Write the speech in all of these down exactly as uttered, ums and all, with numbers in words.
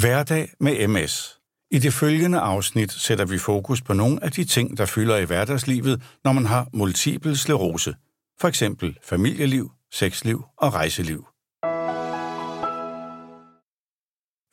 Hverdag med M S. I det følgende afsnit sætter vi fokus på nogle af de ting, der fylder i hverdagslivet, når man har multipel sklerose. For eksempel familieliv, sexliv og rejseliv.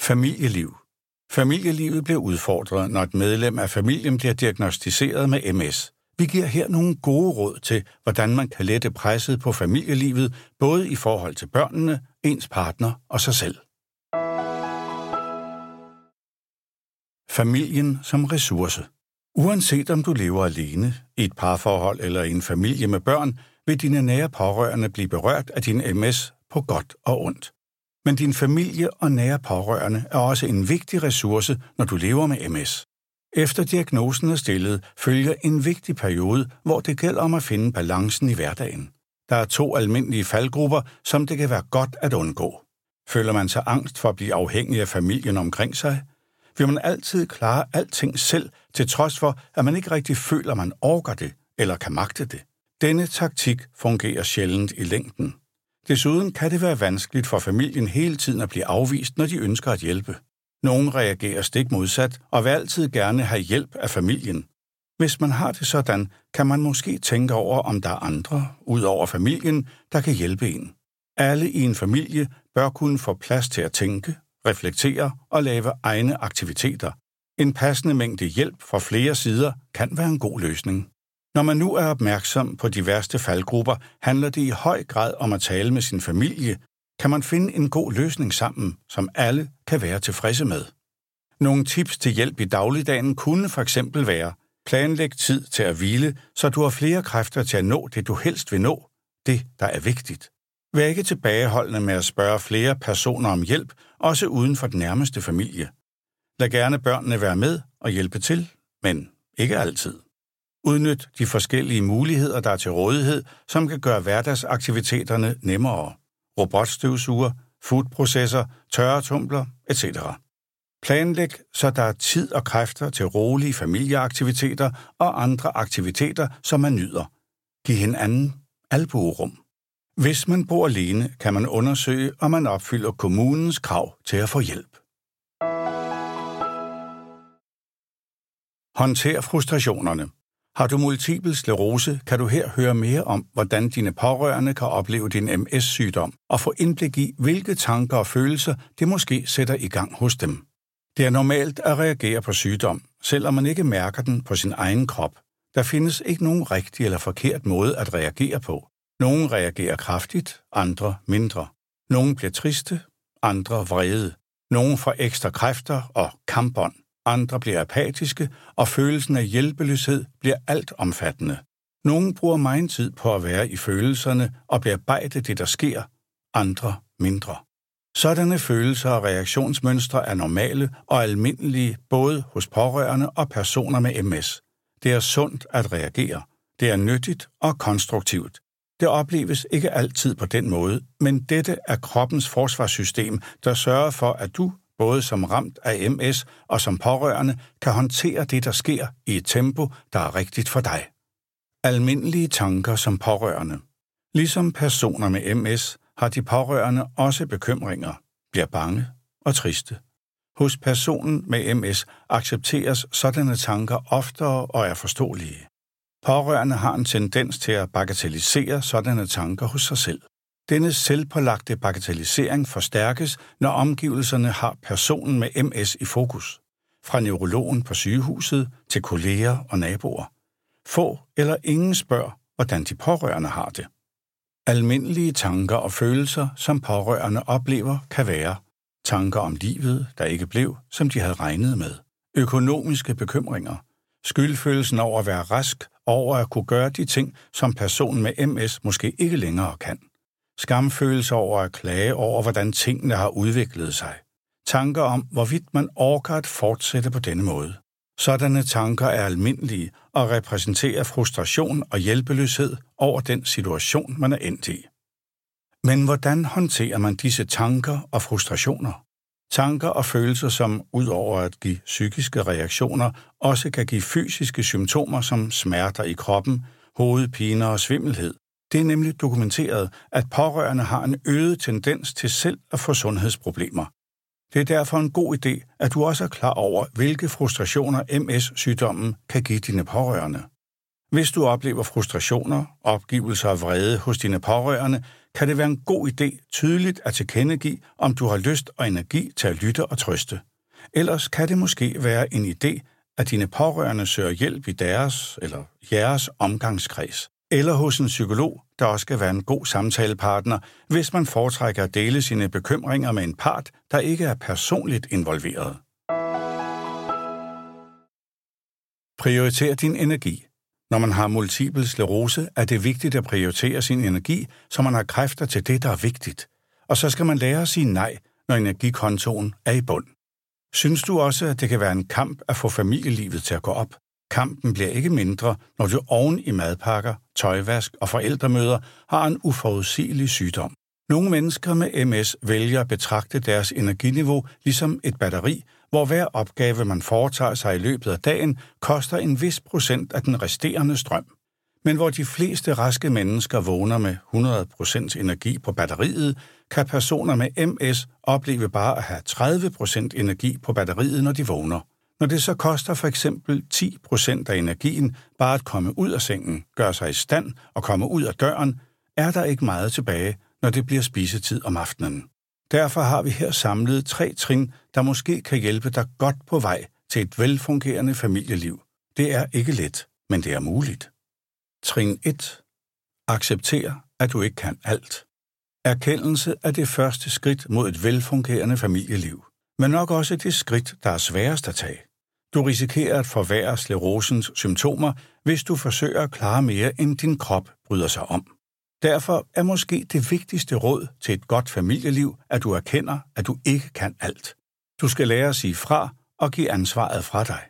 Familieliv. Familielivet bliver udfordret, når et medlem af familien bliver diagnosticeret med M S. Vi giver her nogle gode råd til, hvordan man kan lette presset på familielivet, både i forhold til børnene, ens partner og sig selv. Familien som ressource. Uanset om du lever alene, i et parforhold eller i en familie med børn, vil dine nære pårørende blive berørt af din M S på godt og ondt. Men din familie og nære pårørende er også en vigtig ressource, når du lever med M S. Efter diagnosen er stillet, følger en vigtig periode, hvor det gælder om at finde balancen i hverdagen. Der er to almindelige faldgrupper, som det kan være godt at undgå. Føler man sig angst for at blive afhængig af familien omkring sig? Vil man altid klare alting selv, til trods for, at man ikke rigtig føler, man orker det eller kan magte det? Denne taktik fungerer sjældent i længden. Desuden kan det være vanskeligt for familien hele tiden at blive afvist, når de ønsker at hjælpe. Nogle reagerer stik modsat og vil altid gerne have hjælp af familien. Hvis man har det sådan, kan man måske tænke over, om der er andre, ud over familien, der kan hjælpe en. Alle i en familie bør kunne få plads til at tænke, reflektere og lave egne aktiviteter. En passende mængde hjælp fra flere sider kan være en god løsning. Når man nu er opmærksom på de værste faldgrupper, handler det i høj grad om at tale med sin familie. Kan man finde en god løsning sammen, som alle kan være tilfredse med? Nogle tips til hjælp i dagligdagen kunne for eksempel være: planlæg tid til at hvile, så du har flere kræfter til at nå det, du helst vil nå, det der er vigtigt. Vær ikke tilbageholdende med at spørge flere personer om hjælp, også uden for den nærmeste familie. Lad gerne børnene være med og hjælpe til, men ikke altid. Udnyt de forskellige muligheder, der er til rådighed, som kan gøre hverdagsaktiviteterne nemmere. Robotstøvsuger, foodprocesser, tørretumbler et cetera. Planlæg, så der er tid og kræfter til rolige familieaktiviteter og andre aktiviteter, som man nyder. Giv hinanden albuerum. Hvis man bor alene, kan man undersøge, om man opfylder kommunens krav til at få hjælp. Håndter frustrationerne. Har du multipel sklerose, kan du her høre mere om, hvordan dine pårørende kan opleve din M S-sygdom og få indblik i, hvilke tanker og følelser det måske sætter i gang hos dem. Det er normalt at reagere på sygdom, selvom man ikke mærker den på sin egen krop. Der findes ikke nogen rigtig eller forkert måde at reagere på. Nogle reagerer kraftigt, andre mindre. Nogle bliver triste, andre vrede. Nogle får ekstra kræfter og kampånd. Andre bliver apatiske, og følelsen af hjælpeløshed bliver altomfattende. Nogle bruger meget tid på at være i følelserne og bearbejde det, der sker, andre mindre. Sådanne følelser og reaktionsmønstre er normale og almindelige både hos pårørende og personer med M S. Det er sundt at reagere. Det er nyttigt og konstruktivt. Det opleves ikke altid på den måde, men dette er kroppens forsvarssystem, der sørger for, at du, både som ramt af M S og som pårørende, kan håndtere det, der sker i et tempo, der er rigtigt for dig. Almindelige tanker som pårørende. Ligesom personer med M S har de pårørende også bekymringer, bliver bange og triste. Hos personen med M S accepteres sådanne tanker oftere og er forståelige. Pårørende har en tendens til at bagatellisere sådanne tanker hos sig selv. Denne selvpålagte bagatellisering forstærkes, når omgivelserne har personen med M S i fokus. Fra neurologen på sygehuset til kolleger og naboer. Få eller ingen spørger, hvordan de pårørende har det. Almindelige tanker og følelser, som pårørende oplever, kan være tanker om livet, der ikke blev, som de havde regnet med. Økonomiske bekymringer. Skyldfølelsen over at være rask, over at kunne gøre de ting, som personen med M S måske ikke længere kan. Skamfølelse over at klage over, hvordan tingene har udviklet sig. Tanker om, hvorvidt man orker at fortsætte på denne måde. Sådanne tanker er almindelige og repræsenterer frustration og hjælpeløshed over den situation, man er endt i. Men hvordan håndterer man disse tanker og frustrationer? Tanker og følelser, som udover at give psykiske reaktioner, også kan give fysiske symptomer som smerter i kroppen, hovedpiner og svimmelhed. Det er nemlig dokumenteret, at pårørende har en øget tendens til selv at få sundhedsproblemer. Det er derfor en god idé, at du også er klar over, hvilke frustrationer M S-sygdommen kan give dine pårørende. Hvis du oplever frustrationer, opgivelser og vrede hos dine pårørende, kan det være en god idé tydeligt at tilkendegive, om du har lyst og energi til at lytte og trøste. Ellers kan det måske være en idé, at dine pårørende søger hjælp i deres eller jeres omgangskreds, eller hos en psykolog, der også kan være en god samtalepartner, hvis man foretrækker at dele sine bekymringer med en part, der ikke er personligt involveret. Prioriter din energi. Når man har multipel sklerose, er det vigtigt at prioritere sin energi, så man har kræfter til det, der er vigtigt. Og så skal man lære at sige nej, når energikontoen er i bund. Synes du også, at det kan være en kamp at få familielivet til at gå op? Kampen bliver ikke mindre, når du oven i madpakker, tøjvask og forældremøder har en uforudsigelig sygdom. Nogle mennesker med M S vælger at betragte deres energiniveau ligesom et batteri, hvor hver opgave, man foretager sig i løbet af dagen, koster en vis procent af den resterende strøm. Men hvor de fleste raske mennesker vågner med hundrede procent energi på batteriet, kan personer med M S opleve bare at have tredive procent energi på batteriet, når de vågner. Når det så koster for eksempel ti procent af energien bare at komme ud af sengen, gøre sig i stand og komme ud af døren, er der ikke meget tilbage, når det bliver spisetid om aftenen. Derfor har vi her samlet tre trin, der måske kan hjælpe dig godt på vej til et velfungerende familieliv. Det er ikke let, men det er muligt. Trin et. Accepter, at du ikke kan alt. Erkendelse er det første skridt mod et velfungerende familieliv, men nok også det skridt, der er sværest at tage. Du risikerer at forværre sklerosens symptomer, hvis du forsøger at klare mere, end din krop bryder sig om. Derfor er måske det vigtigste råd til et godt familieliv, at du erkender, at du ikke kan alt. Du skal lære at sige fra og give ansvaret fra dig.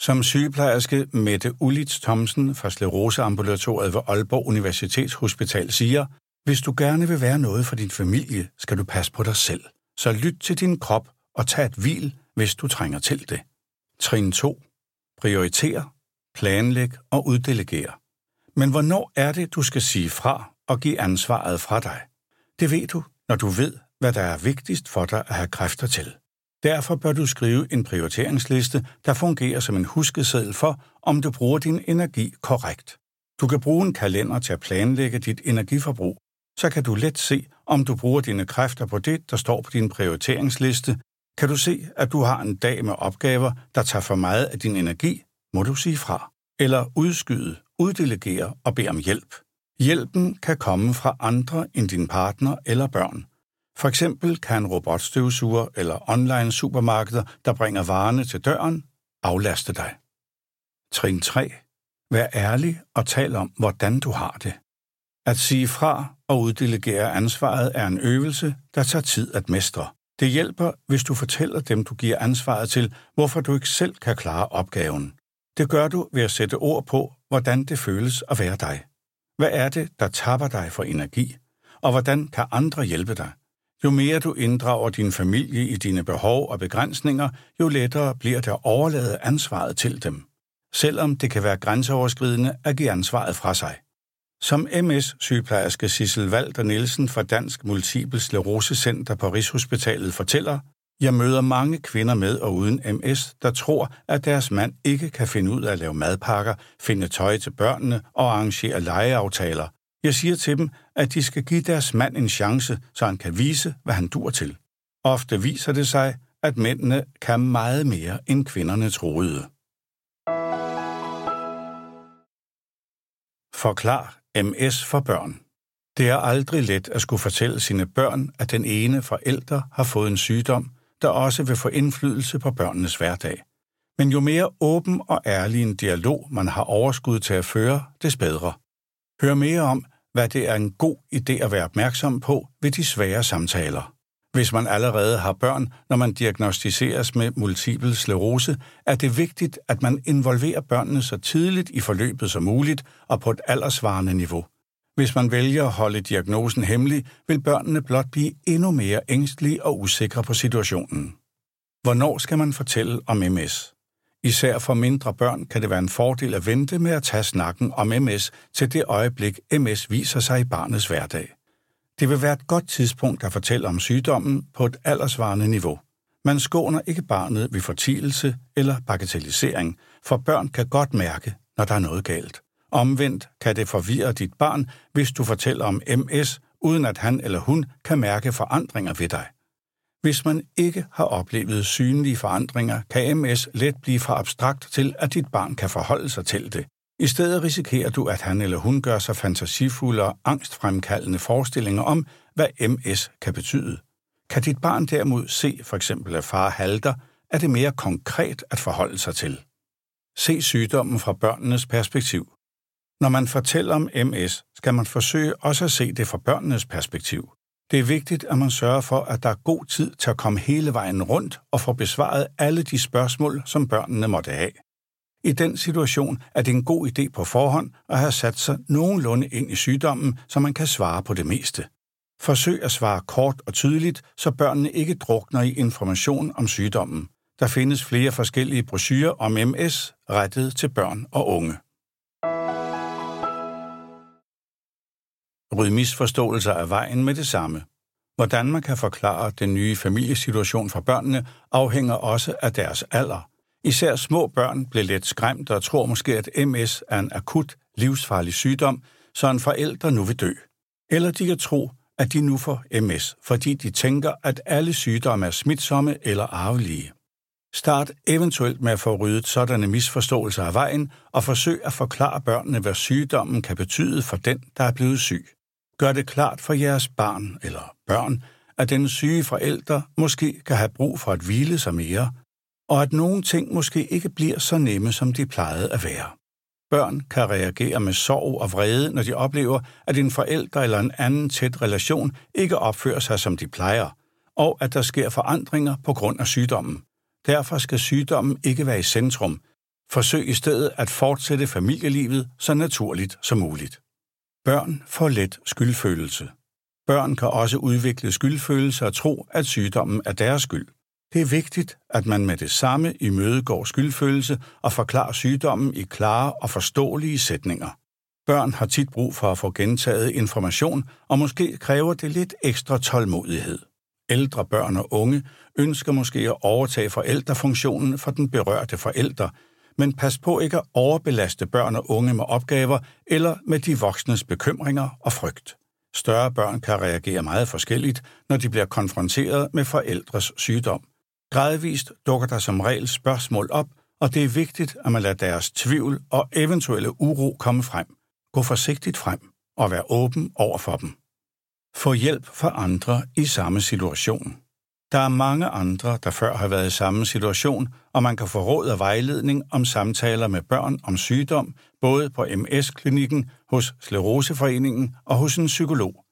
Som sygeplejerske Mette Ullitz Thomsen fra Skleroseambulatoriet ved Aalborg Universitetshospital siger, hvis du gerne vil være noget for din familie, skal du passe på dig selv. Så lyt til din krop og tag et hvil, hvis du trænger til det. Trin to. Prioriter, planlæg og uddelegere. Men hvornår er det, du skal sige fra og give ansvaret fra dig? Det ved du, når du ved, hvad der er vigtigst for dig at have kræfter til. Derfor bør du skrive en prioriteringsliste, der fungerer som en huskeseddel for, om du bruger din energi korrekt. Du kan bruge en kalender til at planlægge dit energiforbrug, så kan du let se, om du bruger dine kræfter på det, der står på din prioriteringsliste. Kan du se, at du har en dag med opgaver, der tager for meget af din energi, må du sige fra. Eller udskyde, uddelegere og bede om hjælp. Hjælpen kan komme fra andre end din partner eller børn. For eksempel kan en robotstøvsuger eller online supermarkeder, der bringer varerne til døren, aflaste dig. Trin tre. Vær ærlig og tal om, hvordan du har det. At sige fra og uddelegere ansvaret er en øvelse, der tager tid at mestre. Det hjælper, hvis du fortæller dem, du giver ansvaret til, hvorfor du ikke selv kan klare opgaven. Det gør du ved at sætte ord på, hvordan det føles at være dig. Hvad er det, der tapper dig for energi? Og hvordan kan andre hjælpe dig? Jo mere du inddrager din familie i dine behov og begrænsninger, jo lettere bliver det at overlade ansvaret til dem, selvom det kan være grænseoverskridende at give ansvaret fra sig. Som M S-sygeplejerske Sissel Walter Nielsen fra Dansk Multipel Sklerose Center på Rigshospitalet fortæller, jeg møder mange kvinder med og uden M S, der tror, at deres mand ikke kan finde ud af at lave madpakker, finde tøj til børnene og arrangere legeaftaler. Jeg siger til dem, at de skal give deres mand en chance, så han kan vise, hvad han dur til. Ofte viser det sig, at mændene kan meget mere, end kvinderne troede. Forklar M S for børn. Det er aldrig let at skulle fortælle sine børn, at den ene forælder har fået en sygdom, der også vil få indflydelse på børnenes hverdag. Men jo mere åben og ærlig en dialog, man har overskud til at føre, des bedre. Hør mere om, hvad det er en god idé at være opmærksom på ved de svære samtaler. Hvis man allerede har børn, når man diagnosticeres med multipel sklerose, er det vigtigt, at man involverer børnene så tidligt i forløbet som muligt og på et alderssvarende niveau. Hvis man vælger at holde diagnosen hemmelig, vil børnene blot blive endnu mere ængstelige og usikre på situationen. Hvornår skal man fortælle om M S? Især for mindre børn kan det være en fordel at vente med at tage snakken om M S til det øjeblik, M S viser sig i barnets hverdag. Det vil være et godt tidspunkt at fortælle om sygdommen på et aldersvarende niveau. Man skåner ikke barnet ved fortielse eller bagatellisering, for børn kan godt mærke, når der er noget galt. Omvendt kan det forvirre dit barn, hvis du fortæller om M S, uden at han eller hun kan mærke forandringer ved dig. Hvis man ikke har oplevet synlige forandringer, kan M S let blive for abstrakt til, at dit barn kan forholde sig til det. I stedet risikerer du, at han eller hun gør sig fantasifulde og angstfremkaldende forestillinger om, hvad M S kan betyde. Kan dit barn derimod se, for eksempel at far halter, er det mere konkret at forholde sig til. Se sygdommen fra børnenes perspektiv. Når man fortæller om M S, skal man forsøge også at se det fra børnenes perspektiv. Det er vigtigt, at man sørger for, at der er god tid til at komme hele vejen rundt og få besvaret alle de spørgsmål, som børnene måtte have. I den situation er det en god idé på forhånd at have sat sig nogenlunde ind i sygdommen, så man kan svare på det meste. Forsøg at svare kort og tydeligt, så børnene ikke drukner i information om sygdommen. Der findes flere forskellige brochurer om M S rettet til børn og unge. Ryd misforståelser af vejen med det samme. Hvordan man kan forklare den nye familiesituation for børnene afhænger også af deres alder. Især små børn bliver let skræmt og tror måske, at M S er en akut, livsfarlig sygdom, så en forælder nu vil dø. Eller de kan tro, at de nu får M S, fordi de tænker, at alle sygdomme er smitsomme eller arvelige. Start eventuelt med at få ryddet sådanne misforståelser af vejen og forsøg at forklare børnene, hvad sygdommen kan betyde for den, der er blevet syg. Gør det klart for jeres barn eller børn, at den syge forælder måske kan have brug for at hvile sig mere, og at nogle ting måske ikke bliver så nemme, som de plejede at være. Børn kan reagere med sorg og vrede, når de oplever, at en forælder eller en anden tæt relation ikke opfører sig, som de plejer, og at der sker forandringer på grund af sygdommen. Derfor skal sygdommen ikke være i centrum. Forsøg i stedet at fortsætte familielivet så naturligt som muligt. Børn får let skyldfølelse. Børn kan også udvikle skyldfølelse og tro, at sygdommen er deres skyld. Det er vigtigt, at man med det samme imødegår skyldfølelse og forklarer sygdommen i klare og forståelige sætninger. Børn har tit brug for at få gentaget information, og måske kræver det lidt ekstra tålmodighed. Ældre børn og unge ønsker måske at overtage forældrefunktionen for den berørte forælder, men pas på ikke at overbelaste børn og unge med opgaver eller med de voksnes bekymringer og frygt. Større børn kan reagere meget forskelligt, når de bliver konfronteret med forældres sygdom. Gradvist dukker der som regel spørgsmål op, og det er vigtigt, at man lader deres tvivl og eventuelle uro komme frem. Gå forsigtigt frem og vær åben over for dem. Få hjælp fra andre i samme situation. Der er mange andre, der før har været i samme situation, og man kan få råd og vejledning om samtaler med børn om sygdom, både på M S-klinikken, hos Skleroseforeningen og hos en psykolog.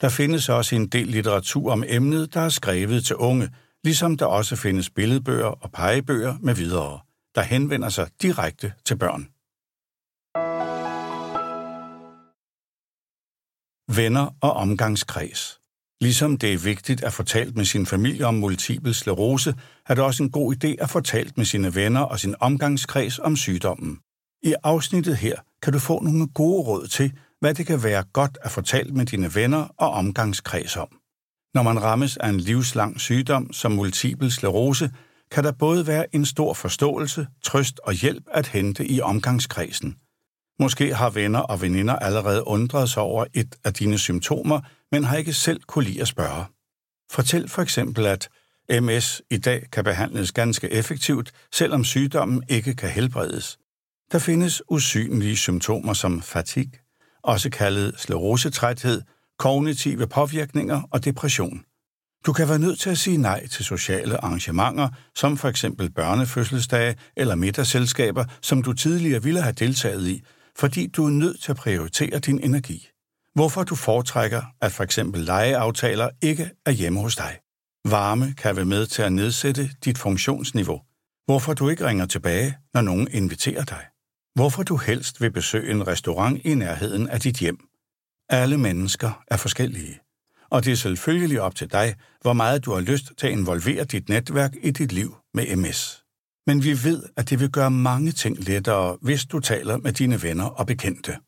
Der findes også en del litteratur om emnet, der er skrevet til unge, ligesom der også findes billedbøger og pegebøger med videre, der henvender sig direkte til børn. Venner og omgangskreds. Ligesom det er vigtigt at få talt med sin familie om multiple sklerose, er det også en god idé at få talt med sine venner og sin omgangskreds om sygdommen. I afsnittet her kan du få nogle gode råd til, hvad det kan være godt at få talt med dine venner og omgangskreds om. Når man rammes af en livslang sygdom som multiple sklerose, kan der både være en stor forståelse, trøst og hjælp at hente i omgangskredsen. Måske har venner og veninder allerede undret sig over et af dine symptomer, men har ikke selv kunne lide at spørge. Fortæl for eksempel, at M S i dag kan behandles ganske effektivt, selvom sygdommen ikke kan helbredes. Der findes usynlige symptomer som fatigue, også kaldet sklerosetræthed, kognitive påvirkninger og depression. Du kan være nødt til at sige nej til sociale arrangementer, som for eksempel børnefødselsdage eller middagsselskaber, som du tidligere ville have deltaget i, fordi du er nødt til at prioritere din energi. Hvorfor du foretrækker, at for eksempel legeaftaler ikke er hjemme hos dig. Varme kan være med til at nedsætte dit funktionsniveau. Hvorfor du ikke ringer tilbage, når nogen inviterer dig. Hvorfor du helst vil besøge en restaurant i nærheden af dit hjem. Alle mennesker er forskellige. Og det er selvfølgelig op til dig, hvor meget du har lyst til at involvere dit netværk i dit liv med M S. Men vi ved, at det vil gøre mange ting lettere, hvis du taler med dine venner og bekendte.